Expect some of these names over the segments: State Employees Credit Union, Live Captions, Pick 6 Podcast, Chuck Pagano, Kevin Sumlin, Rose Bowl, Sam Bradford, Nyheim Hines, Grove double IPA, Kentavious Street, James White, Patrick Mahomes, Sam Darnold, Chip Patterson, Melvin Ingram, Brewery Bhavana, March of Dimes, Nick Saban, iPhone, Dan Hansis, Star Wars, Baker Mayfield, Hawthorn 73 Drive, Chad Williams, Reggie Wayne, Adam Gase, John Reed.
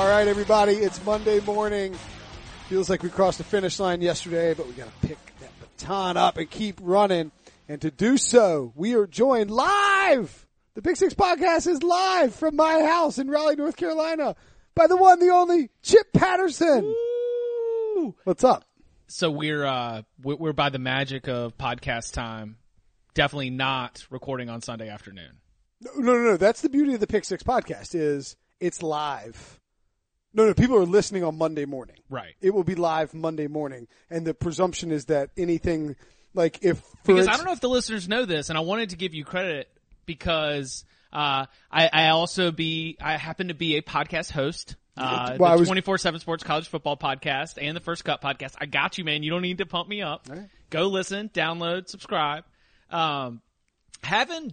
All right, everybody, it's Monday morning. Feels like we crossed the finish line yesterday, but we got to pick that baton up and keep running. And to do so, we are joined live. The Pick 6 Podcast is live from my house in Raleigh, North Carolina, by the one, the only, Chip Patterson. Woo! What's up? So we're by the magic of podcast time, definitely not recording on Sunday afternoon. No. That's the beauty of the Pick 6 Podcast is it's live. No, people are listening on Monday morning. Right. It will be live Monday morning. And the presumption is that anything like if... Because I don't know if the listeners know this, and I wanted to give you credit because I happen to be a podcast host. The 24-7 Sports College Football Podcast and the First Cut Podcast. I got you, man. You don't need to pump me up. Right. Go listen, download, subscribe. Having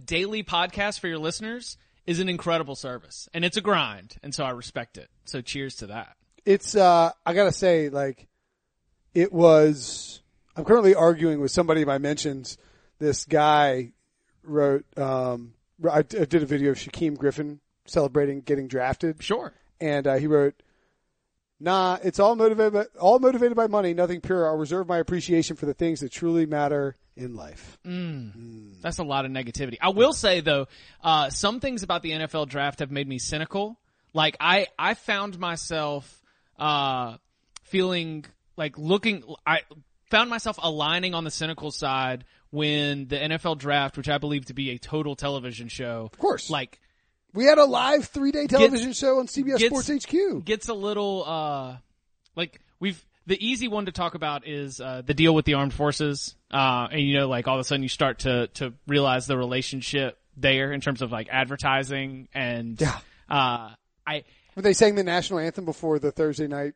daily podcasts for your listeners is an incredible service, and it's a grind, and so I respect it. So cheers to that. It's I gotta say, I'm currently arguing with somebody in my mentions. This guy wrote I did a video of Shaquem Griffin celebrating getting drafted. Sure. And he wrote, "Nah, it's all motivated by money, nothing pure. I'll reserve my appreciation for the things that truly matter in life." That's a lot of negativity. I will say, though, some things about the NFL draft have made me cynical. Like, I found myself aligning on the cynical side when the NFL draft, which I believe to be a total television show. Of course. Like, we had a live 3-day television show on CBS Sports HQ. Gets a little, the easy one to talk about is the deal with the armed forces, and all of a sudden you start to realize the relationship there in terms of advertising and were they sang the national anthem before the Thursday night?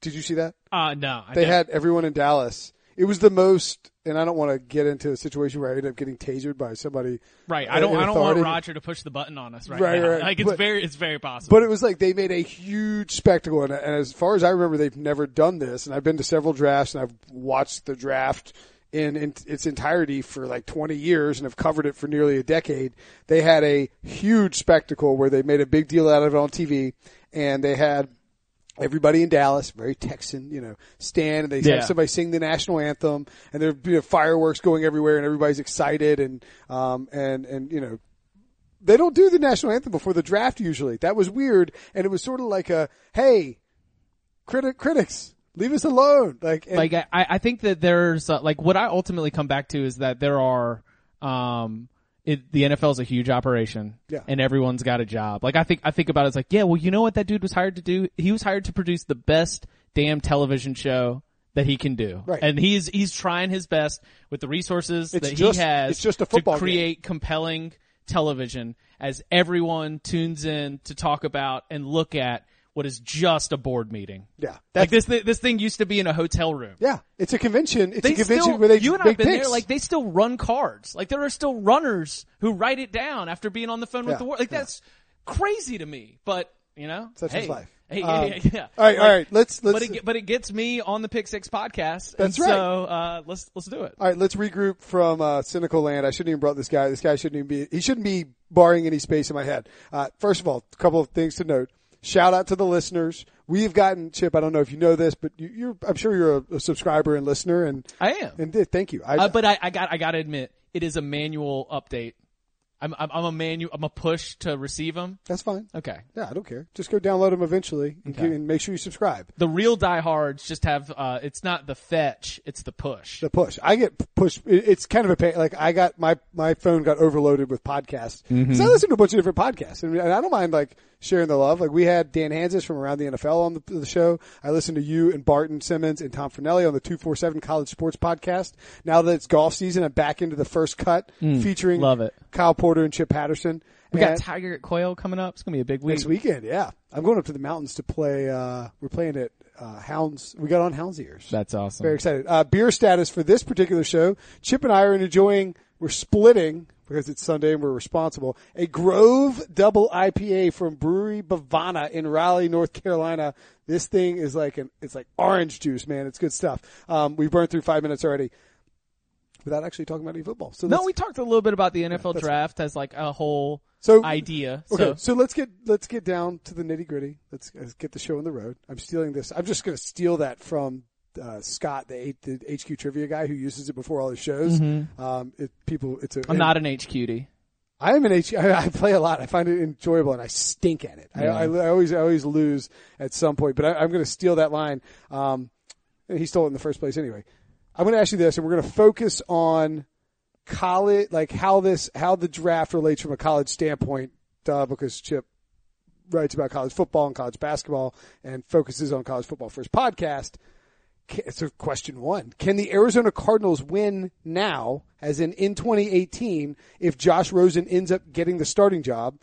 Did you see that? No, I didn't. Had everyone in Dallas. It was the most, and I don't want to get into a situation where I end up getting tasered by somebody. Right, I don't want Roger to push the button on us right now. Right. It's very possible. But it was they made a huge spectacle, and as far as I remember, they've never done this. And I've been to several drafts, and I've watched the draft in its entirety for 20 years, and have covered it for nearly a decade. They had a huge spectacle where they made a big deal out of it on TV, and they had everybody in Dallas, very Texan, stand, and they have somebody sing the national anthem, and there'd be fireworks going everywhere, and everybody's excited, and they don't do the national anthem before the draft usually. That was weird, and it was sort of like a, hey, critics, leave us alone. I think that there's what I ultimately come back to is that there are the NFL is a huge operation, and everyone's got a job. I think about it as you know what that dude was hired to do? He was hired to produce the best damn television show that he can do, right? And he's trying his best with the resources he has. It's just a football to create game. Compelling television as everyone tunes in to talk about and look at what is just a board meeting. Yeah, this thing used to be in a hotel room. Yeah, it's a convention. It's where they make picks. You and I have been there. They still run cards. There are still runners who write it down after being on the phone with the world. That's crazy to me. But such is life. Hey, yeah. All right. Let's. But it gets me on the Pick 6 Podcast. That's right. So let's do it. All right, let's regroup from cynical land. I shouldn't even brought this guy. This guy shouldn't be barring any space in my head. First of all, a couple of things to note. Shout out to the listeners. We've gotten, Chip, I don't know if you know this, but I'm sure you're a subscriber and listener. And I am. And thank you. I gotta admit, it is a manual update. I'm a push to receive them. That's fine. Okay. Yeah, I don't care. Just go download them eventually and make sure you subscribe. The real diehards just have, it's not the fetch, it's the push. The push. I get pushed. It's kind of a pain. I got my phone got overloaded with podcasts. Mm-hmm. So I listen to a bunch of different podcasts, and I don't mind sharing the love. We had Dan Hansis from Around the NFL on the show. I listened to you and Barton Simmons and Tom Fernelli on the 247 College Sports Podcast. Now that it's golf season, I'm back into the First Cut featuring Kyle Porter and Chip Patterson. We got Tiger Coyle coming up. It's going to be a big week. Next weekend, yeah. I'm going up to the mountains to play. We're playing at Hounds. We got on Hounds Ears. That's awesome. Very excited. Beer status for this particular show. Chip and I are enjoying, we're splitting, because it's Sunday and we're responsible, a Grove double IPA from Brewery Bhavana in Raleigh, North Carolina. This thing is it's like orange juice, man. It's good stuff. We've burned through 5 minutes already. without actually talking about any football. So no, we talked a little bit about the NFL draft as like a whole idea. Okay, so let's get down to the nitty gritty. Let's get the show on the road. I'm stealing this. I'm just going to steal that from Scott, the HQ trivia guy who uses it before all his shows. Mm-hmm. I'm not an HQD. I am an HQ. I play a lot. I find it enjoyable, and I stink at it. Yeah. I always lose at some point. But I'm going to steal that line. He stole it in the first place anyway. I'm going to ask you this, and we're going to focus on college, like how the draft relates from a college standpoint, because Chip writes about college football and college basketball, and focuses on college football for his podcast. So question one, can the Arizona Cardinals win now, as in 2018, if Josh Rosen ends up getting the starting job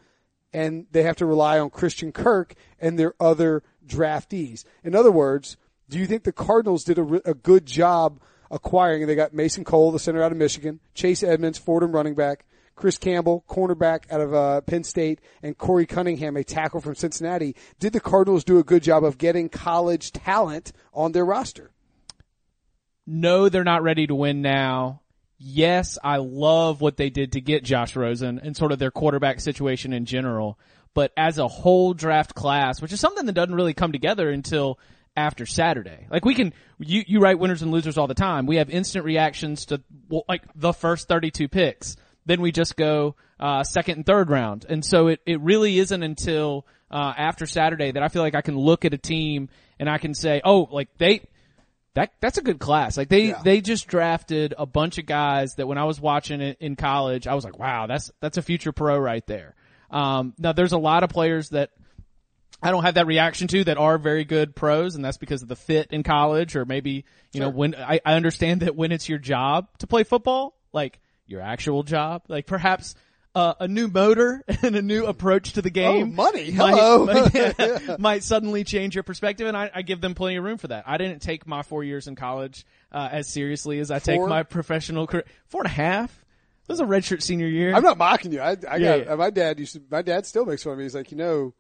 and they have to rely on Christian Kirk and their other draftees? In other words, do you think the Cardinals did a good job acquiring? They got Mason Cole, the center out of Michigan, Chase Edmonds, Fordham running back, Chris Campbell, cornerback out of Penn State, and Corey Cunningham, a tackle from Cincinnati. Did the Cardinals do a good job of getting college talent on their roster? No, they're not ready to win now. Yes, I love what they did to get Josh Rosen and sort of their quarterback situation in general. But as a whole draft class, which is something that doesn't really come together until after Saturday. Like you write winners and losers all the time. We have instant reactions to the first 32 picks. Then we just go second and third round. And so it really isn't until after Saturday that I feel like I can look at a team and I can say, oh, like that's a good class. Like they just drafted a bunch of guys that when I was watching it in college, I was like, wow, that's a future pro right there. Now there's a lot of players that I don't have that reaction to that are very good pros, and that's because of the fit in college, or maybe, you know, when I understand that when it's your job to play football, like your actual job, like perhaps a new motor and a new approach to the game. Oh, money. Hello. Might suddenly change your perspective, and I give them plenty of room for that. I didn't take my 4 years in college as seriously as I take my professional career. 4.5. It was a redshirt senior year. I'm not mocking you. My dad still makes fun of me. He's like, you know,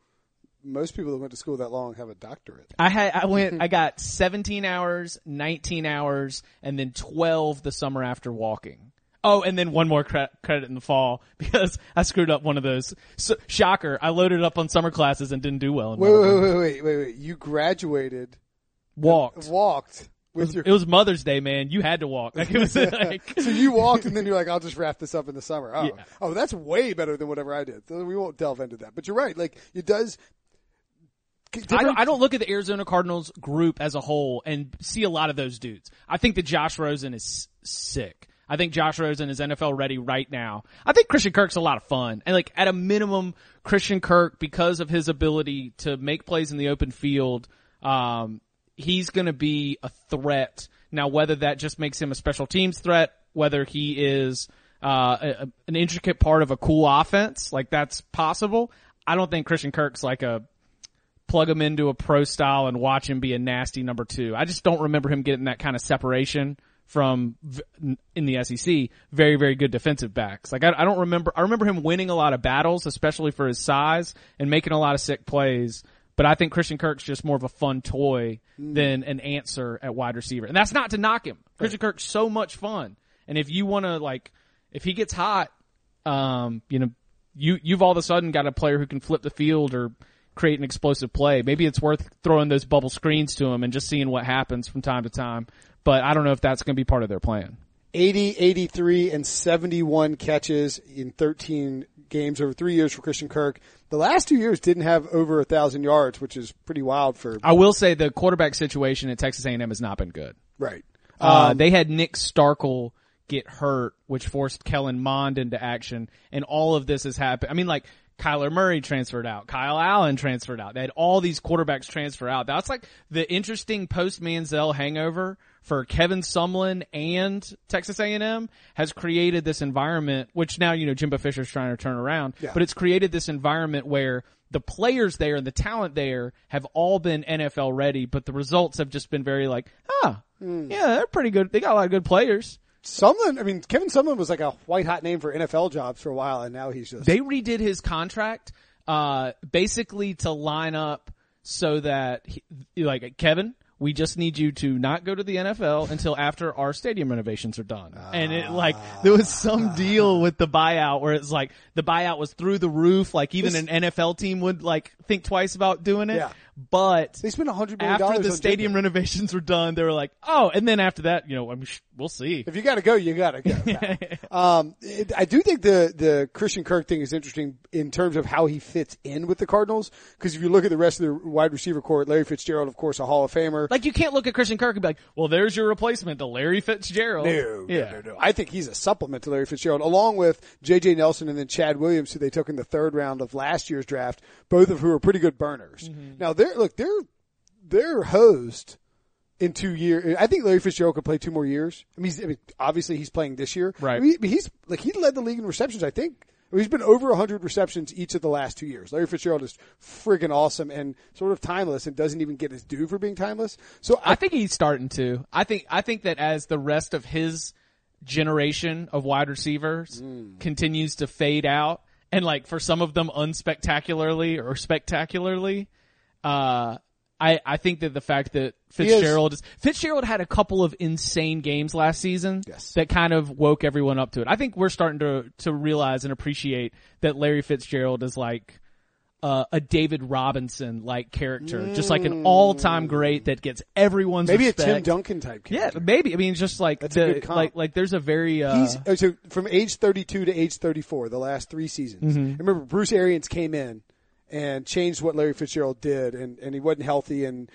most people that went to school that long have a doctorate. I got 17 hours, 19 hours, and then 12 the summer after walking. Oh, and then one more credit in the fall because I screwed up one of those. So, shocker, I loaded up on summer classes and didn't do well. Wait. You graduated. Walked. It was Mother's Day, man. You had to walk. Like, it was so you walked, and then you're like, "I'll just wrap this up in the summer." Oh, yeah. Oh, that's way better than whatever I did. So we won't delve into that. But you're right. Like it does. I don't look at the Arizona Cardinals group as a whole and see a lot of those dudes. I think that Josh Rosen is sick. I think Josh Rosen is NFL ready right now. I think Christian Kirk's a lot of fun. And like at a minimum, Christian Kirk, because of his ability to make plays in the open field, he's going to be a threat. Now, whether that just makes him a special teams threat, whether he is an intricate part of a cool offense, like that's possible. I don't think Christian Kirk's like a plug him into a pro style and watch him be a nasty number two. I just don't remember him getting that kind of separation from, in the SEC, very, very good defensive backs. Like I don't remember. I remember him winning a lot of battles, especially for his size, and making a lot of sick plays. But I think Christian Kirk's just more of a fun toy than an answer at wide receiver. And that's not to knock him. Christian Kirk's so much fun. And if you want to, like, if he gets hot, you know, you've all of a sudden got a player who can flip the field or create an explosive play. Maybe it's worth throwing those bubble screens to him and just seeing what happens from time to time. But I don't know if that's going to be part of their plan. 80, 83, and 71 catches in 13 games over 3 years for Christian Kirk. The last 2 years didn't have over 1,000 yards, which is pretty wild for. I will say the quarterback situation at Texas A&M has not been good. Right. They had Nick Starkle get hurt, which forced Kellen Mond into action, and all of this has happened. I mean, like, Kyler Murray transferred out. Kyle Allen transferred out. They had all these quarterbacks transfer out. That's like the interesting post-Manziel hangover for Kevin Sumlin and Texas A&M has created this environment, which now, you know, Jimbo Fisher's trying to turn around, but it's created this environment where the players there and the talent there have all been NFL ready, but the results have just been very like, yeah, they're pretty good. They got a lot of good players. Sumlin, I mean, Kevin Sumlin was like a white hot name for NFL jobs for a while, and now he's just. They redid his contract, basically to line up so that, Kevin, we just need you to not go to the NFL until after our stadium renovations are done. And it, like, there was some deal with the buyout where it's like the buyout was through the roof. Like, even an NFL team would, like, think twice about doing it. Yeah. But they spent $100 million after the stadium renovations were done. They were like, oh, and then after that, you know, I mean, we'll see. If you got to go, you got to go. Yeah. I do think the Christian Kirk thing is interesting in terms of how he fits in with the Cardinals. Because if you look at the rest of the wide receiver corps, Larry Fitzgerald, of course, a Hall of Famer. Like, you can't look at Christian Kirk and be like, well, there's your replacement to Larry Fitzgerald. No. I think he's a supplement to Larry Fitzgerald, along with J.J. Nelson and then Chad Williams, who they took in the third round of last year's draft, both of who are pretty good burners. Mm-hmm. Now, they're hosed in 2 years. I think Larry Fitzgerald could play 2 more years. I mean, obviously he's playing this year. Right. I mean, he's like, he led the league in receptions, I think. I mean, he's been over 100 receptions each of the last 2 years. Larry Fitzgerald is friggin' awesome and sort of timeless and doesn't even get his due for being timeless. So I think he's starting to. I think that as the rest of his generation of wide receivers continues to fade out, and like for some of them unspectacularly or spectacularly, I think that the fact that Fitzgerald had a couple of insane games last season that kind of woke everyone up to it. I think we're starting to realize and appreciate that Larry Fitzgerald is like a David Robinson like character, just like an all-time great that gets everyone's respect. A Tim Duncan type character. Yeah, maybe. I mean, just like there's a very so from age 32 to age 34, the last 3 seasons. Mm-hmm. I remember Bruce Arians came in and changed what Larry Fitzgerald did, and he wasn't healthy in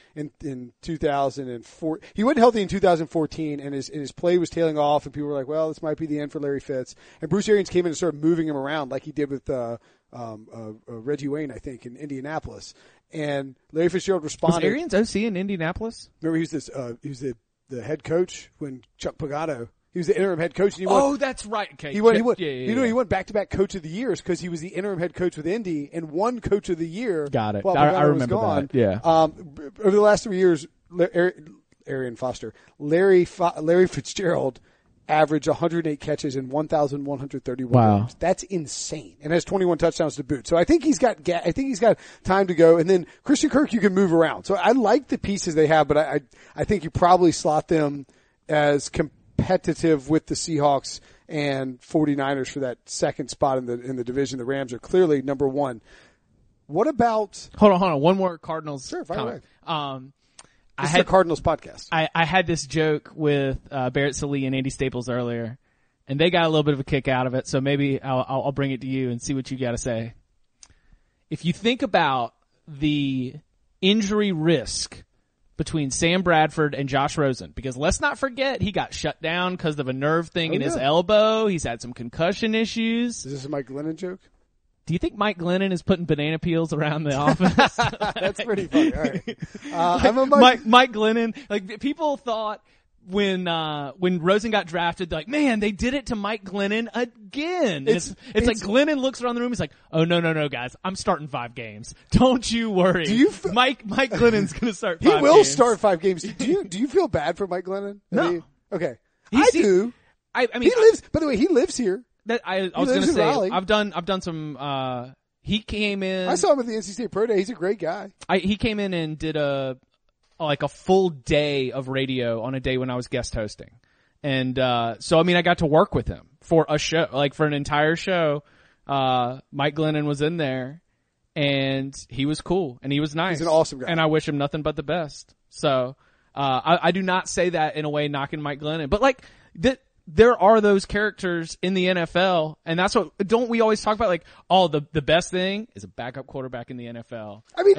2004. He wasn't healthy in 2014, and his play was tailing off, and people were like, well, this might be the end for Larry Fitz. And Bruce Arians came in and started moving him around like he did with Reggie Wayne, I think, in Indianapolis. And Larry Fitzgerald responded. Was Arians OC in Indianapolis? Remember, he was the head coach when Chuck Pagano. He was the interim head coach. And he won. Oh, that's right. Okay. He won back-to-back coach of the years because he was the interim head coach with Indy and won coach of the year. Got it. I remember that. Yeah. Over the last 3 years, Larry Fitzgerald averaged 108 catches in 1,131 games. That's insane, and has 21 touchdowns to boot. So I think he's got time to go. And then Christian Kirk, you can move around. So I like the pieces they have, but I think you probably slot them as competitive with the Seahawks and 49ers for that second spot in the division. The Rams are clearly number one. What about? Hold on. One more Cardinals. Sure, fire away. It's the Cardinals podcast. I had this joke with Barrett Salee and Andy Staples earlier, and they got a little bit of a kick out of it. So maybe I'll bring it to you and see what you got to say. If you think about the injury risk between Sam Bradford and Josh Rosen, because let's not forget he got shut down because of a nerve thing in his elbow. He's had some concussion issues. Is this a Mike Glennon joke? Do you think Mike Glennon is putting banana peels around the office? That's pretty funny. All right. Mike Glennon, like, people thought when Rosen got drafted, they're like, man, they did it to Mike Glennon again. It's like Glennon looks around the room. He's like, oh, no, guys. I'm starting 5 games. Don't you worry. Mike Glennon's going to start 5 games. He will start 5 games. Do you feel bad for Mike Glennon? No. Okay. I do. I mean, he lives here. I was going to say, I've done some, he came in. I saw him at the NC State Pro Day. He's a great guy. He came in and did a full day of radio on a day when I was guest hosting. And, so, I mean, I got to work with him for a show, like for an entire show. Mike Glennon was in there and he was cool and he was nice. He's an awesome guy. And I wish him nothing but the best. So, I do not say that in a way knocking Mike Glennon, but like there are those characters in the NFL, and that's what don't we always talk about? Like, the best thing is a backup quarterback in the NFL. I mean,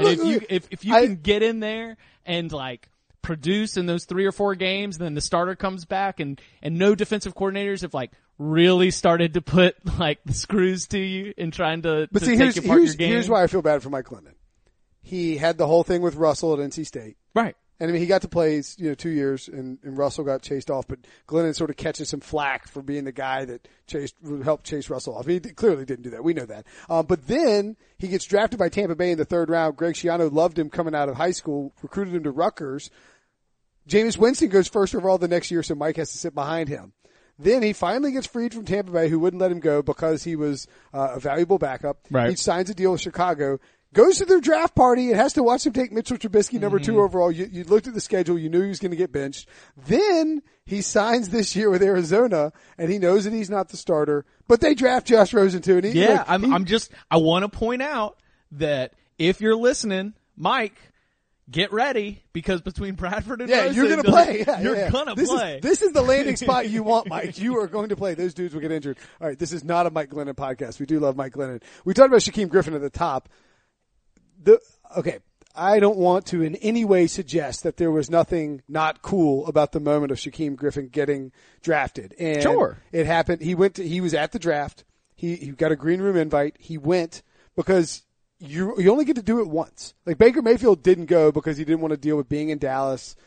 if you can get in there and like produce in those 3 or 4 games, and then the starter comes back, and no defensive coordinators have like really started to put like the screws to you in trying to take apart your game. Here's why I feel bad for Mike Glennon. He had the whole thing with Russell at NC State, right? And I mean, he got to play, 2 years and Russell got chased off, but Glennon sort of catches some flack for being the guy that helped chase Russell off. He clearly didn't do that. We know that. But then he gets drafted by Tampa Bay in the third round. Greg Schiano loved him coming out of high school, recruited him to Rutgers. Jameis Winston goes first overall the next year, so Mike has to sit behind him. Then he finally gets freed from Tampa Bay, who wouldn't let him go because he was a valuable backup. Right. He signs a deal with Chicago. goes to their draft party and has to watch them take Mitchell Trubisky, number two overall. You looked at the schedule. You knew he was going to get benched. Then he signs this year with Arizona, and he knows that he's not the starter. But they draft Josh Rosen, too. And I want to point out that if you're listening, Mike, get ready, because between Bradford and Rosen, you're going to play. You're going to play. This is the landing spot you want, Mike. You are going to play. Those dudes will get injured. All right, this is not a Mike Glennon podcast. We do love Mike Glennon. We talked about Shaquem Griffin at the top. I don't want to in any way suggest that there was nothing not cool about the moment of Shaquem Griffin getting drafted. And sure, it happened. He was at the draft. He got a green room invite. He went because you only get to do it once. Like, Baker Mayfield didn't go because he didn't want to deal with being in Dallas.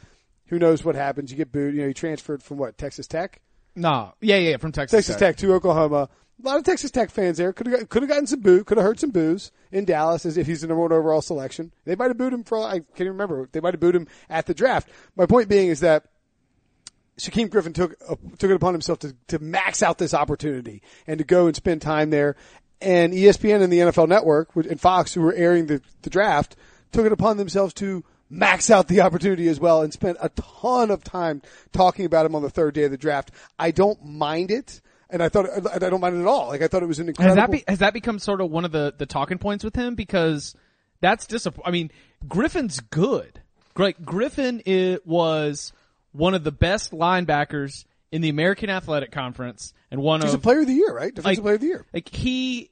Who knows what happens? You get booed. You know, he transferred from what, Texas Tech? No. Yeah, from Texas Tech to Oklahoma. A lot of Texas Tech fans there could have gotten some boo, could have heard some boos in Dallas as if he's the number one overall selection. They might have booed him I can't even remember. They might have booed him at the draft. My point being is that Shaquem Griffin took it upon himself to max out this opportunity and to go and spend time there. And ESPN and the NFL Network and Fox, who were airing the draft, took it upon themselves to max out the opportunity as well and spent a ton of time talking about him on the third day of the draft. I don't mind it. And I don't mind it at all. Like, I thought it was an incredible. Has that become sort of one of the talking points with him? Because that's disappointing. I mean, Griffin's good. Like, Griffin was one of the best linebackers in the American Athletic Conference, and he's a player of the year, right? Defensive player of the year. Like, he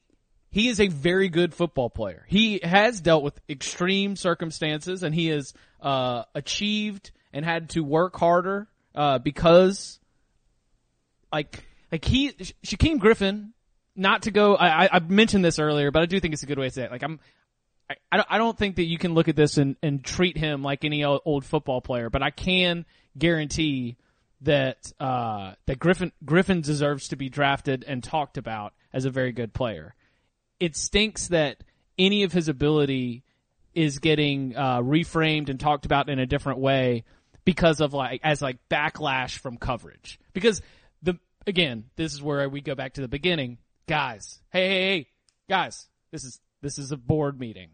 is a very good football player. He has dealt with extreme circumstances, and he has achieved and had to work harder because, like. Like, Shaquem Griffin, not to go, I mentioned this earlier, but I do think it's a good way to say it. Like, I don't think that you can look at this and treat him like any old football player, but I can guarantee that, that Griffin deserves to be drafted and talked about as a very good player. It stinks that any of his ability is getting, reframed and talked about in a different way because of as backlash from coverage. Because, again, this is where we go back to the beginning. Guys, hey, guys, this is a board meeting.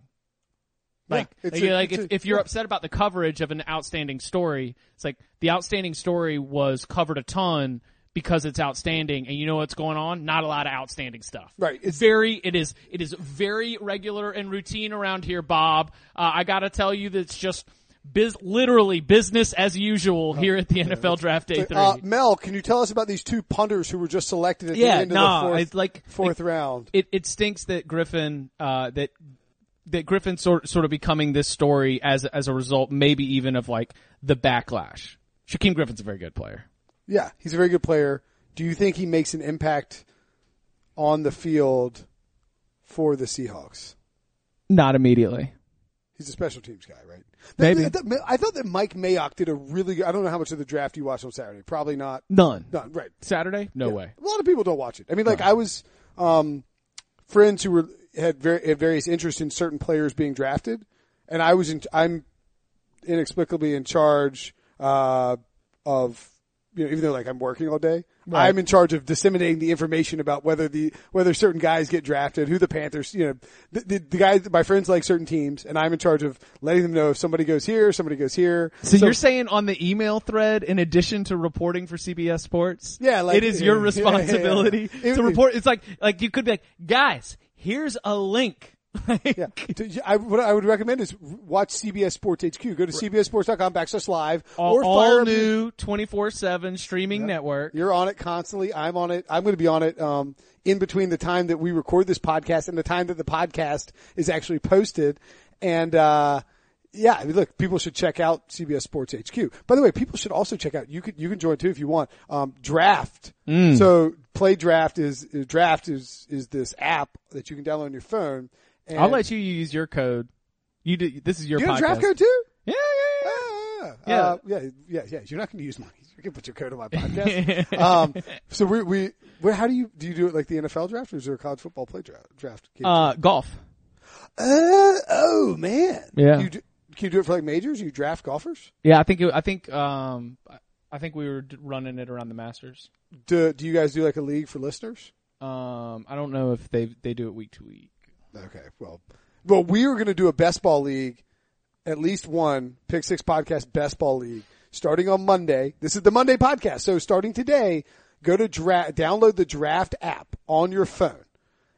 Like, yeah, if you're upset about the coverage of an outstanding story, it's like the outstanding story was covered a ton because it's outstanding, and you know what's going on? Not a lot of outstanding stuff. Right. It is very regular and routine around here, Bob. I gotta tell you that it's just literally business as usual here at the NFL Draft Day 3. Mel, can you tell us about these two punters who were just selected at the end of the fourth round? It stinks that Griffin, that Griffin sort of becoming this story as a result, maybe even of like the backlash. Shaquem Griffin's a very good player. Yeah, he's a very good player. Do you think he makes an impact on the field for the Seahawks? Not immediately. He's a special teams guy, right? Maybe. I thought that Mike Mayock did a really good, I don't know how much of the draft you watched on Saturday. Probably not. None. Right. Saturday? No way. A lot of people don't watch it. I mean, like, no. I was, friends who had various interests in certain players being drafted, and I'm inexplicably in charge, of, you know, even though like I'm working all day, right. I'm in charge of disseminating the information about whether certain guys get drafted, who the Panthers, you know, the guys, my friends like certain teams, and I'm in charge of letting them know if somebody goes here, somebody goes here. So you're saying on the email thread, in addition to reporting for CBS Sports, it is your responsibility to report. It's like you could be like, guys, here's a link. Yeah. What I would recommend is watch CBS Sports HQ. Go to cbssports.com/live. All new 24/7 streaming network. You're on it constantly. I'm on it. I'm going to be on it in between the time that we record this podcast and the time that the podcast is actually posted. And I mean, look, people should check out CBS Sports HQ. By the way, people should also check out. You can join too if you want. Draft. So Play Draft is this app that you can download on your phone. And I'll let you use your code. You do. This is your podcast. You have a draft code too? Yeah. You're not going to use mine. You can put your code on my podcast. So how do you do it like the NFL draft, or is there a college football play draft? Golf. Oh man. Yeah. Can you do it for like majors? You draft golfers? Yeah, I think we were running it around the Masters. Do you guys do like a league for listeners? I don't know if they do it week to week. Okay, well, Well, we are going to do a best ball league, at least one Pick 6 Podcast best ball league starting on Monday. This is the Monday podcast. So starting today, go to download the draft app on your phone.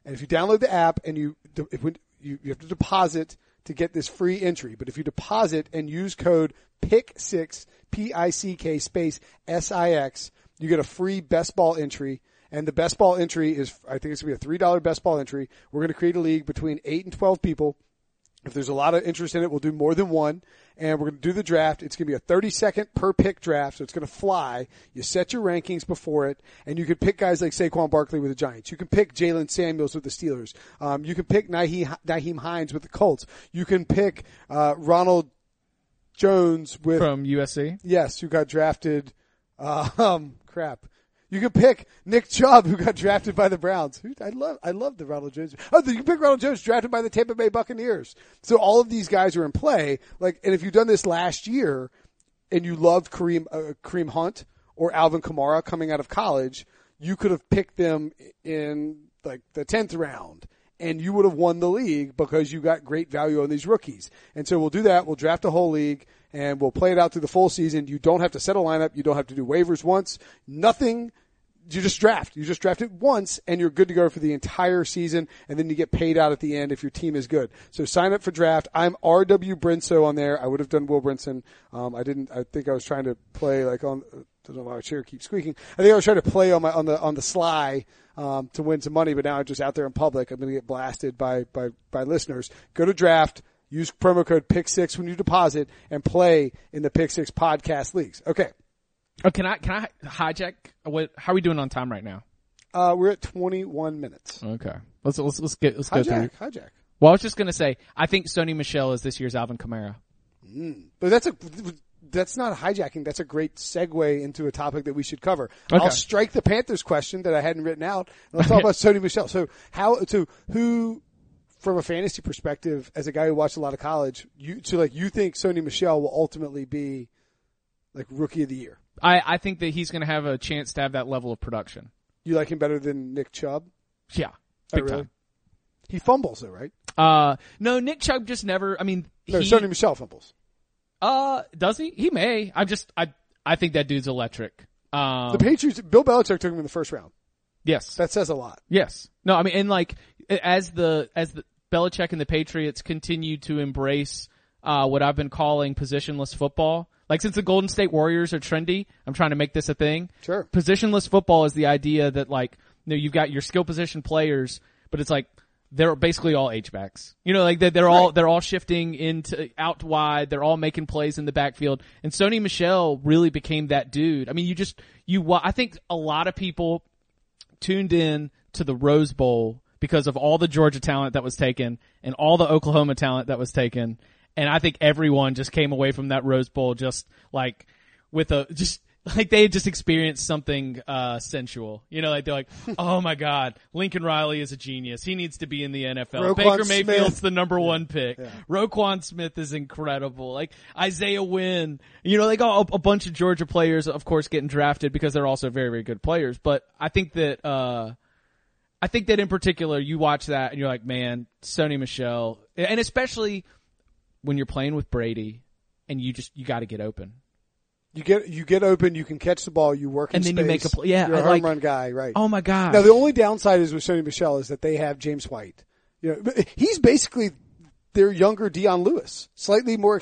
And if you download the app and you have to deposit to get this free entry, but if you deposit and use code PICK6, P-I-C-K space S-I-X, you get a free best ball entry. And the best ball entry is, I think it's going to be a $3 best ball entry. We're going to create a league between 8 and 12 people. If there's a lot of interest in it, we'll do more than one. And we're going to do the draft. It's going to be a 30-second per pick draft, so it's going to fly. You set your rankings before it, and you can pick guys like Saquon Barkley with the Giants. You can pick Jalen Samuels with the Steelers. You can pick Nyheim Hines with the Colts. You can pick Ronald Jones with... From USC? Yes, who got drafted. You can pick Nick Chubb, who got drafted by the Browns. I love the Ronald Jones. Oh, you can pick Ronald Jones, drafted by the Tampa Bay Buccaneers. So all of these guys are in play. Like, and if you've done this last year and you loved Kareem Hunt or Alvin Kamara coming out of college, you could have picked them in like the 10th round and you would have won the league because you got great value on these rookies. And so we'll do that. We'll draft a whole league. And we'll play it out through the full season. You don't have to set a lineup. You don't have to do waivers once. Nothing. You just draft. You just draft it once, and you're good to go for the entire season, and then you get paid out at the end if your team is good. So sign up for draft. I'm R.W. Brinso on there. I would have done Will Brinson. I think I was trying to play like on – I don't know why our chair keeps squeaking. I think I was trying to play on the sly to win some money, but now I'm just out there in public. I'm going to get blasted by listeners. Go to draft. Use promo code PICK6 when you deposit and play in the Pick 6 podcast leagues. Okay. Oh, can I hijack? How are we doing on time right now? We're at 21 minutes. Okay. Let's go through. Hijack. Well, I was just going to say, I think Sony Michel is this year's Alvin Kamara. But that's not hijacking. That's a great segue into a topic that we should cover. Okay. I'll strike the Panthers question that I hadn't written out. And let's talk about Sony Michel. So who, from a fantasy perspective, as a guy who watched a lot of college, you think Sony Michel will ultimately be like rookie of the year? I think that he's going to have a chance to have that level of production. You like him better than Nick Chubb? Yeah. Big time. He fumbles though, right? No, Nick Chubb just never, Sony Michel fumbles. Does he? He may. I think that dude's electric. The Patriots, Bill Belichick took him in the first round. Yes. That says a lot. Yes. No, as the Belichick and the Patriots continue to embrace what I've been calling positionless football, like since the Golden State Warriors are trendy, I'm trying to make this a thing. Sure. Positionless football is the idea that you've got your skill position players, but it's like they're basically all H-backs. They're all shifting into out wide, they're all making plays in the backfield, and Sony Michel really became that dude. I mean, I think a lot of people tuned in to the Rose Bowl because of all the Georgia talent that was taken and all the Oklahoma talent that was taken. And I think everyone just came away from that Rose Bowl they had just experienced something sensual. They're like, oh my God, Lincoln Riley is a genius. He needs to be in the NFL. Roquan Baker Mayfield's Smith. The number one pick. Yeah. Roquan Smith is incredible. Like Isaiah Wynn, a bunch of Georgia players, of course, getting drafted because they're also very, very good players. But I think that in particular, you watch that and you're like, man, Sony Michel, and especially when you're playing with Brady and you got to get open. You get open, you can catch the ball, you work in space. And then you make a play. Yeah, you're a home run guy, right. Oh my God. Now the only downside is with Sony Michel is that they have James White. He's basically their younger Deion Lewis. Slightly more,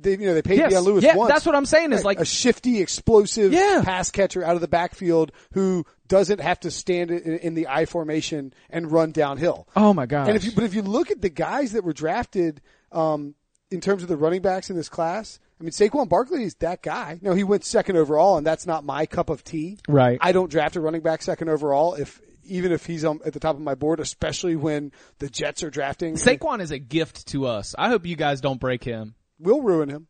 they paid Deion Lewis once. Yeah, that's what I'm saying is like a shifty, explosive pass catcher out of the backfield who doesn't have to stand in the I formation and run downhill. Oh my God. And if you look at the guys that were drafted, in terms of the running backs in this class, Saquon Barkley is that guy. No, he went second overall, and that's not my cup of tea. Right. I don't draft a running back second overall, even if he's at the top of my board, especially when the Jets are drafting. Saquon is a gift to us. I hope you guys don't break him. We'll ruin him.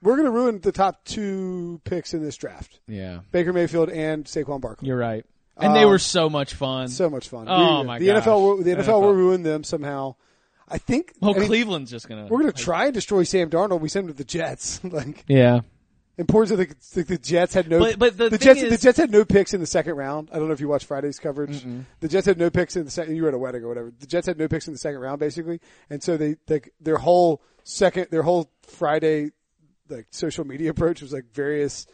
We're going to ruin the top two picks in this draft. Yeah. Baker Mayfield and Saquon Barkley. You're right. And they were so much fun. So much fun. Oh, my God. The NFL will ruin them somehow. I think. Well, Cleveland's just gonna. We're gonna try and destroy Sam Darnold. We send him to the Jets. importance of the Jets had no, but the Jets had no picks in the second round. I don't know if you watched Friday's coverage. Mm-hmm. The Jets had no picks in the second, you were at a wedding or whatever. The Jets had no picks in the second round basically. And so their whole Friday, like, social media approach was like various,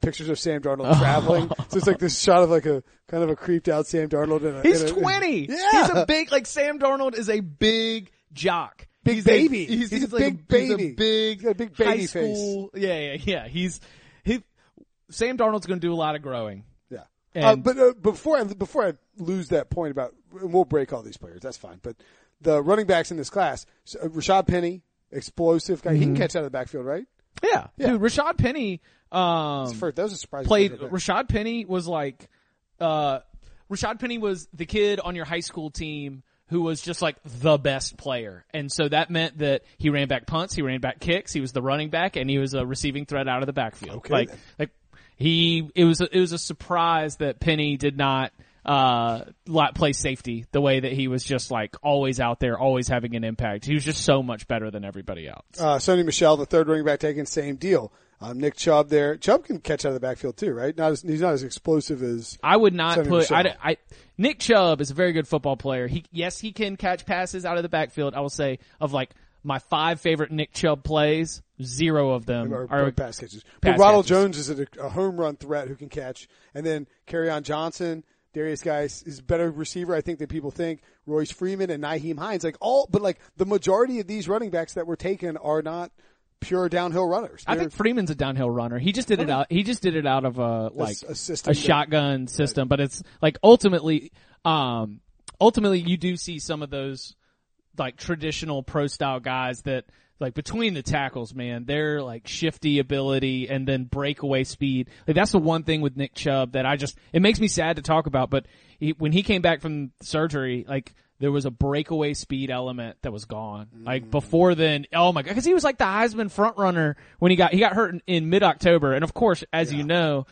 pictures of Sam Darnold traveling. So it's like this shot of like a kind of a creeped out Sam Darnold. He's 20. Yeah. He's a big, like, Sam Darnold is a big jock. Big baby. He's a big baby. He's a big baby face. Yeah. Sam Darnold's going to do a lot of growing. Yeah. But before I lose that point about, and we'll break all these players, that's fine. But the running backs in this class, Rashad Penny, explosive guy. Mm-hmm. He can catch out of the backfield, right? Yeah. Dude, Rashad Penny, that was a surprise. Rashad Penny was the kid on your high school team who was just like the best player. And so that meant that he ran back punts, he ran back kicks, he was the running back, and he was a receiving threat out of the backfield. Okay, it was a surprise that Penny did not play safety the way that he was, just like always out there, always having an impact. He was just so much better than everybody else. Sony Michel, the third running back taken, same deal. Nick Chubb there. Chubb can catch out of the backfield too, right? He's not as explosive as I would not Sony put. Nick Chubb is a very good football player. He can catch passes out of the backfield. I will say, of like my 5 favorite Nick Chubb plays, 0 of them are pass catches. But Ronald Jones is a home run threat who can catch, and then Kerryon Johnson. Darius Guys is a better receiver, I think, than people think. Royce Freeman and Nyheim Hines, the majority of these running backs that were taken are not pure downhill runners. I think Freeman's a downhill runner. He just did it out of a shotgun system, right. But it's like ultimately you do see some of those like traditional pro style guys that, like, between the tackles, man, their like shifty ability and then breakaway speed. Like, that's the one thing with Nick Chubb that it makes me sad to talk about, but when he came back from surgery, like, there was a breakaway speed element that was gone. Like, before then, oh my God, cause he was like the Heisman front runner when he got hurt in mid-October. And of course, as you know,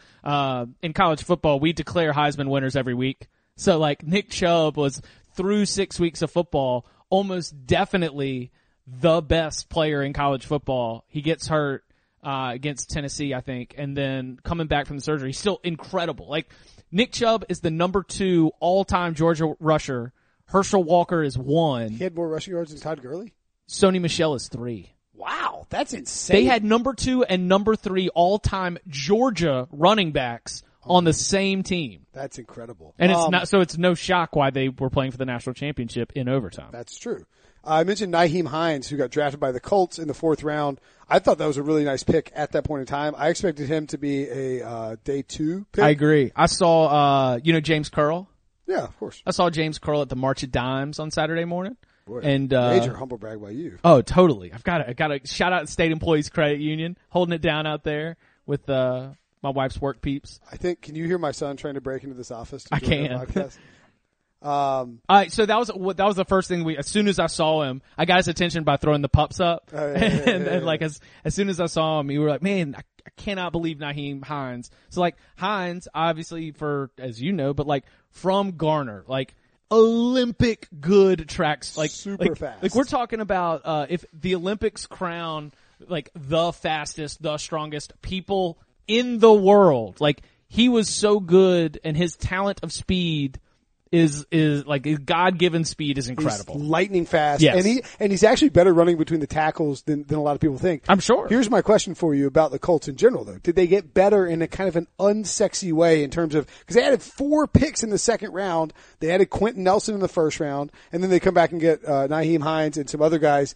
in college football, we declare Heisman winners every week. So like Nick Chubb was, through 6 weeks of football, almost definitely the best player in college football. He gets hurt against Tennessee, I think, and then coming back from the surgery, he's still incredible. Like, Nick Chubb is the number 2 all-time Georgia rusher. Herschel Walker is 1. He had more rushing yards than Todd Gurley? Sony Michel is 3. Wow, that's insane. They had number 2 and number 3 all-time Georgia running backs on the same team. That's incredible. And it's no shock why they were playing for the national championship in overtime. That's true. I mentioned Nyheim Hines, who got drafted by the Colts in the 4th round. I thought that was a really nice pick at that point in time. I expected him to be a day 2 pick. I agree. I saw James Curl. Yeah, of course. I saw James Curl at the March of Dimes on Saturday morning. Boy, and major humble brag by you. Oh, totally. I've got a shout out to State Employees Credit Union, holding it down out there with my wife's work peeps. Can you hear my son trying to break into this office? I can. So that was the first thing as soon as I saw him, I got his attention by throwing the pups up. And like, as soon as I saw him, you were like, man, I cannot believe Nyheim Hines. So like, Hines, obviously, from Garner, like, Olympic good tracks, like, super fast. Like, we're talking about, if the Olympics crown, like, the fastest, the strongest people in the world, like, he was so good, and his talent of speed is like his God-given speed is incredible. He's lightning fast. Yes. And he's actually better running between the tackles than a lot of people think. I'm sure. Here's my question for you about the Colts in general though. Did they get better in a kind of an unsexy way in terms of, cause they added 4 picks in the second round. They added Quentin Nelson in the first round, and then they come back and get, Nyheim Hines and some other guys,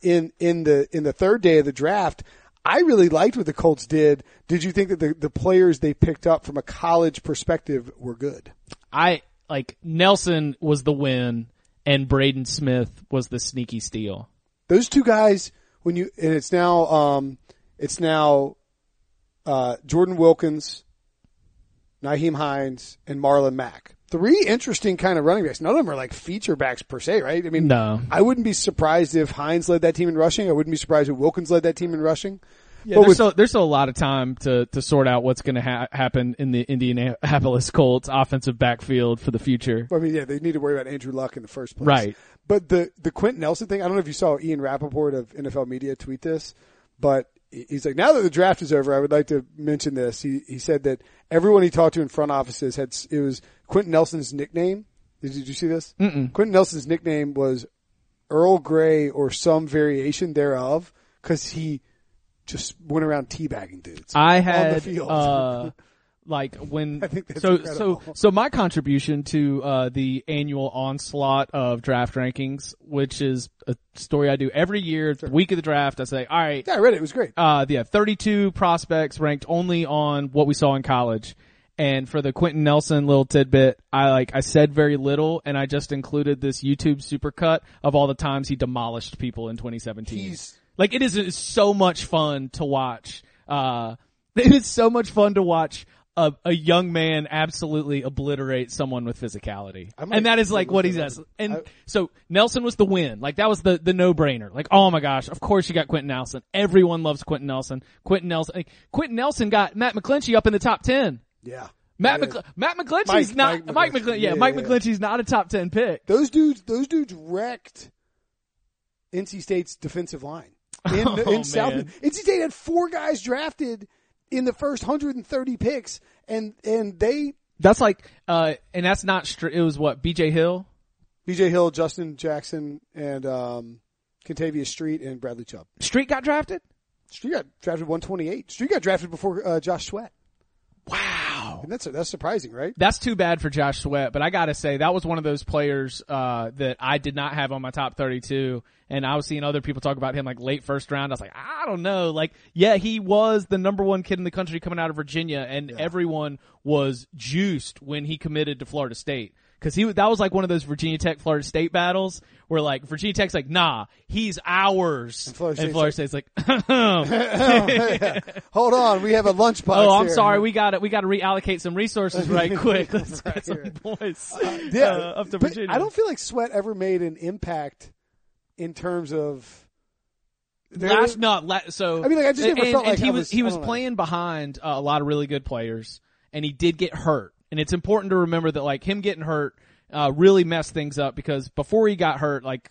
in the third day of the draft. I really liked what the Colts did. Did you think that the players they picked up from a college perspective were good? Like, Nelson was the win, and Braden Smith was the sneaky steal. Those two guys, it's now Jordan Wilkins, Nyheim Hines, and Marlon Mack. 3 interesting kind of running backs. None of them are like feature backs per se, right? I mean, no. I wouldn't be surprised if Hines led that team in rushing. I wouldn't be surprised if Wilkins led that team in rushing. Yeah, there's still a lot of time to sort out what's going to happen in the Indianapolis Colts offensive backfield for the future. I mean, yeah, they need to worry about Andrew Luck in the first place. Right. But the Quentin Nelson thing, I don't know if you saw Ian Rappaport of NFL Media tweet this, but he's like, now that the draft is over, I would like to mention this. He said that everyone he talked to in front offices had, it was Quentin Nelson's nickname. Did you see this? Mm-mm. Quentin Nelson's nickname was Earl Grey or some variation thereof, because he just went around teabagging dudes on the field. Like when, I think that's incredible. So my contribution to, the annual onslaught of draft rankings, which is a story I do every year, the week of the draft, I say, all right. Yeah, I read it. It was great. 32 prospects ranked only on what we saw in college. And for the Quentin Nelson little tidbit, I said very little, and I just included this YouTube supercut of all the times he demolished people in 2017. Like, it is so much fun to watch. It is so much fun to watch a young man absolutely obliterate someone with physicality. And that is like what he does. And so Nelson was the win. Like, that was the no-brainer. Like, oh my gosh, of course you got Quentin Nelson. Everyone loves Quentin Nelson. Quentin Nelson got Matt McGlinchey up in the top 10. Yeah. Matt McGlinchey's not, Mike McGlinchey. Yeah, Mike McGlinchey's not a top 10 pick. Those dudes wrecked NC State's defensive line. NC State had four guys drafted in the first 130 picks, and they... That's like, and that's not straight. It was what, B.J. Hill? B.J. Hill, Justin Jackson, and Kentavious Street, and Bradley Chubb. Street got drafted? Street got drafted 128. Street got drafted before Josh Sweat. Wow. And that's surprising, right? That's too bad for Josh Sweat, but I gotta say, that was one of those players that I did not have on my top 32. And I was seeing other people talk about him like late first round. I was like, I don't know. Like, yeah, he was the number one kid in the country coming out of Virginia, and everyone was juiced when he committed to Florida State. Cause that was like one of those Virginia Tech Florida State battles where like Virginia Tech's like, nah, he's ours. And Florida State's like, hold on. We have a lunch box. Oh, I'm sorry. We gotta reallocate some resources right quick. Let's get some boys up to Virginia. I don't feel like Sweat ever made an impact in terms of I mean, like, I just never felt like he was playing behind a lot of really good players, and he did get hurt. And it's important to remember that, like, him getting hurt really messed things up, because before he got hurt, like,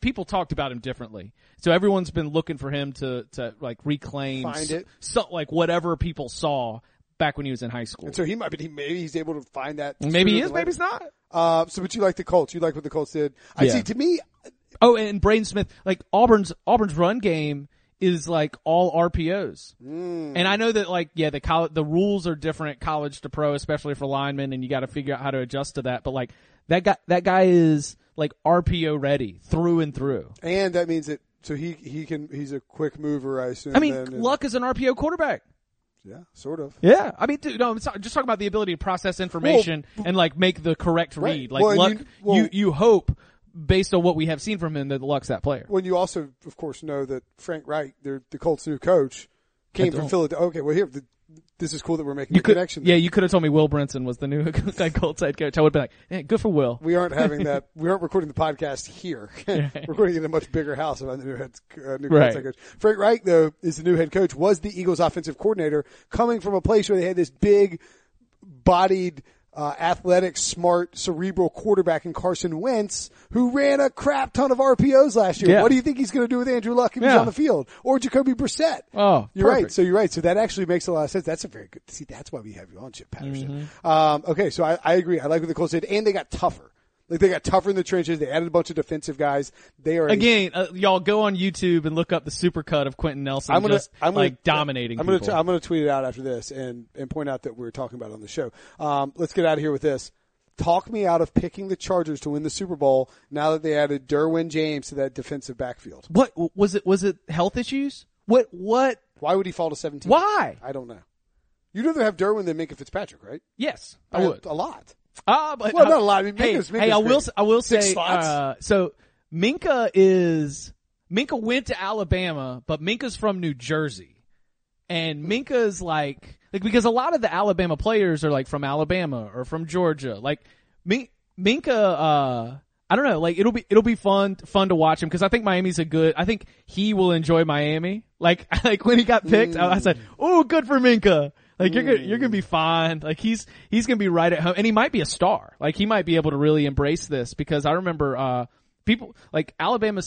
people talked about him differently. So everyone's been looking for him to like reclaim like whatever people saw back when he was in high school. And so maybe he's able to find that. Maybe he is. Maybe he's not. So, but you like the Colts. You like what the Colts did. I see. To me. Oh, and Braden Smith, like Auburn's run game is like all RPOs. Mm. And I know that like, yeah, the rules are different college to pro, especially for linemen, and you got to figure out how to adjust to that. But like that guy is like RPO ready through and through. And that means that, so he's a quick mover, I assume. I mean, Luck is an RPO quarterback. Yeah, sort of. Yeah, I mean, dude, no, I'm just talking about the ability to process information and like make the correct read. Like Luck, you hope, based on what we have seen from him, that Luck's that player. Well, you also, of course, know that Frank Reich, the Colts' new coach, came from Philadelphia. Okay, well, this is cool that we're making the connection. Yeah, you could have told me Will Brinson was the new Colts head coach. I would have been like, hey, good for Will. We aren't having that. We aren't recording the podcast here. We're recording in a much bigger house about the new Colts head coach. Frank Reich, though, is the new head coach, was the Eagles' offensive coordinator, coming from a place where they had this big-bodied – athletic, smart, cerebral quarterback in Carson Wentz, who ran a crap ton of RPOs last year. Yeah. What do you think he's going to do with Andrew Luck if he's on the field? Or Jacoby Brissett? Oh, You're right. So that actually makes a lot of sense. That's a very good, see, that's why we have you on, Chip Patterson. Mm-hmm. Okay. So I agree. I like what the Colts did, and they got tougher. Like, they got tougher in the trenches. They added a bunch of defensive guys. They are y'all go on YouTube and look up the supercut of Quentin Nelson. Dominating. I'm going to tweet it out after this and point out that we were talking about it on the show. Let's get out of here with this. Talk me out of picking the Chargers to win the Super Bowl now that they added Derwin James to that defensive backfield. What was it? Was it health issues? What? Why would he fall to 17? Why? I don't know. You'd rather have Derwin than Minka Fitzpatrick, right? Yes, I would. A lot. Not a lot. I mean, I will say. So Minka went to Alabama, but Minka's from New Jersey, and Minka's like because a lot of the Alabama players are like from Alabama or from Georgia. Like Minka, I don't know. Like it'll be fun to watch him, because I think Miami's I think he will enjoy Miami. Like when he got picked, I said, "Oh, good for Minka." Like you're gonna be fine. Like he's gonna be right at home, and he might be a star. Like he might be able to really embrace this, because I remember people like Alabama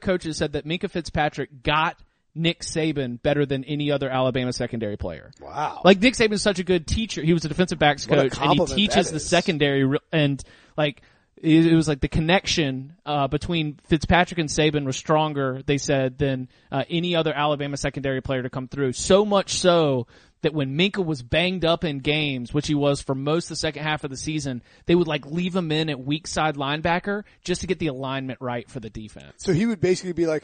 coaches said that Minka Fitzpatrick got Nick Saban better than any other Alabama secondary player. Wow. Like, Nick Saban's such a good teacher. He was a defensive backs coach, and he teaches the secondary, and like, it was like the connection between Fitzpatrick and Saban was stronger, they said, than any other Alabama secondary player to come through. So much so that when Minkah was banged up in games, which he was for most of the second half of the season, they would like leave him in at weak side linebacker just to get the alignment right for the defense. So he would basically be like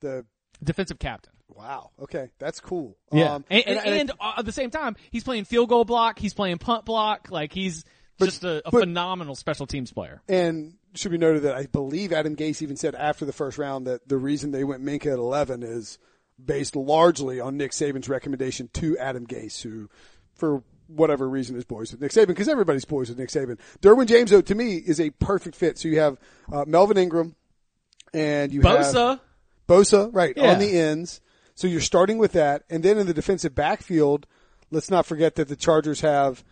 the defensive captain. Wow. Okay. That's cool. Yeah. And at the same time, he's playing field goal block. He's playing punt block. Like, he's just a phenomenal special teams player. And should be noted that I believe Adam Gase even said after the first round that the reason they went Minkah at 11 is based largely on Nick Saban's recommendation to Adam Gase, who, for whatever reason, is poised with Nick Saban, because everybody's poised with Nick Saban. Derwin James, though, to me, is a perfect fit. So you have Melvin Ingram, and you have Bosa, right, yeah, on the ends. So you're starting with that. And then in the defensive backfield, let's not forget that the Chargers have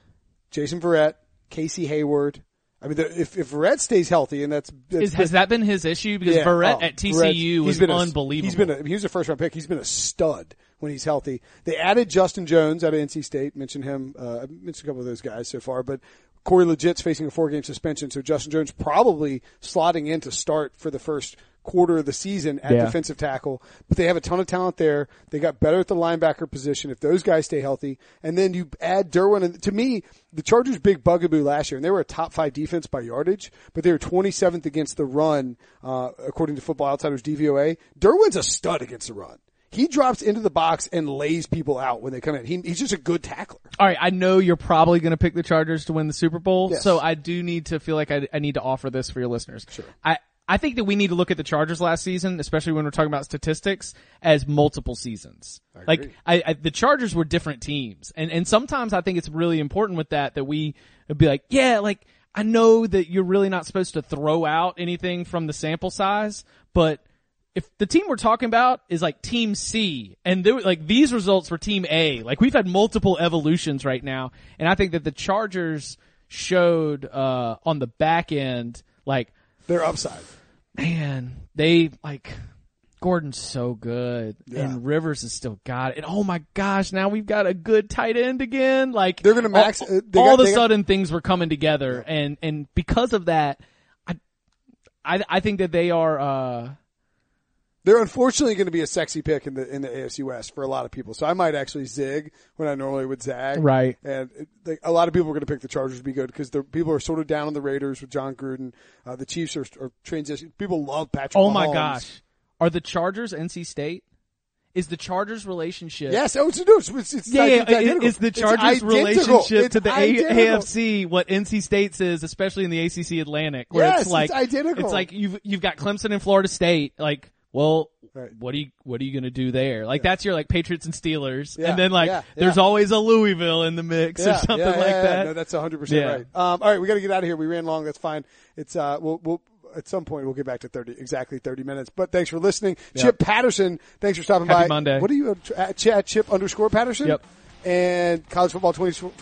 Jason Verrett, Casey Hayward. I mean, if Verrett stays healthy, and has that been his issue? Because Verrett at TCU was unbelievable. He was a first round pick. He's been a stud when he's healthy. They added Justin Jones out of NC State. Mentioned him. I mentioned a couple of those guys so far, but Corey Leggett's facing a 4-game suspension, so Justin Jones probably slotting in to start for the first quarter of the season at defensive tackle. But they have a ton of talent there. They got better at the linebacker position if those guys stay healthy. And then you add Derwin. And to me, the Chargers' big bugaboo last year, and they were a top 5 defense by yardage, but they were 27th against the run, according to Football Outsiders DVOA. Derwin's a stud against the run. He drops into the box and lays people out when they come in. He's just a good tackler. All right, I know you're probably going to pick the Chargers to win the Super Bowl, so I do need to feel like I need to offer this for your listeners. Sure. I think that we need to look at the Chargers last season, especially when we're talking about statistics, as multiple seasons. The Chargers were different teams, and sometimes I think it's really important with that we be like, I know that you're really not supposed to throw out anything from the sample size, but if the team we're talking about is like Team C, and these results were Team A, like we've had multiple evolutions right now, and I think that the Chargers showed on the back end their upside. Man, Gordon's so good, and Rivers has still got it. And oh my gosh, now we've got a good tight end again. Like they're gonna max. All of a sudden, things were coming together, and because of that, I think that they are. They're unfortunately going to be a sexy pick in the AFC West for a lot of people. So I might actually zig when I normally would zag. Right. And a lot of people are going to pick the Chargers to be good because the people are sort of down on the Raiders with John Gruden. The Chiefs are transitioning. People love Patrick Mahomes. Oh my gosh. Are the Chargers NC State? Is the Chargers relationship? Yes. Oh, it's identical. Is the Chargers relationship to the AFC what NC State's is, especially in the ACC Atlantic, where it's identical. It's like you've got Clemson and Florida State, well, right. What are you going to do there? That's your Patriots and Steelers. Yeah. And then there's always a Louisville in the mix or something that. Yeah. No, that's 100% right. All right. We got to get out of here. We ran long. That's fine. It's, we'll at some point we'll get back to 30 minutes, but thanks for listening. Yep. Chip Patterson. Thanks for stopping by. Happy Monday. What are you at @Chip_Patterson? Yep. And College Football 24/7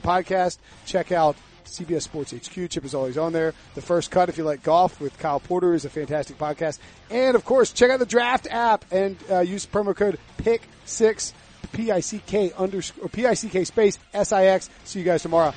podcast. Check out CBS Sports HQ. Chip is always on there. The First Cut, if you like golf, with Kyle Porter, is a fantastic podcast. And, of course, check out the Draft app and use promo code PICK6, PICK space SIX. See you guys tomorrow.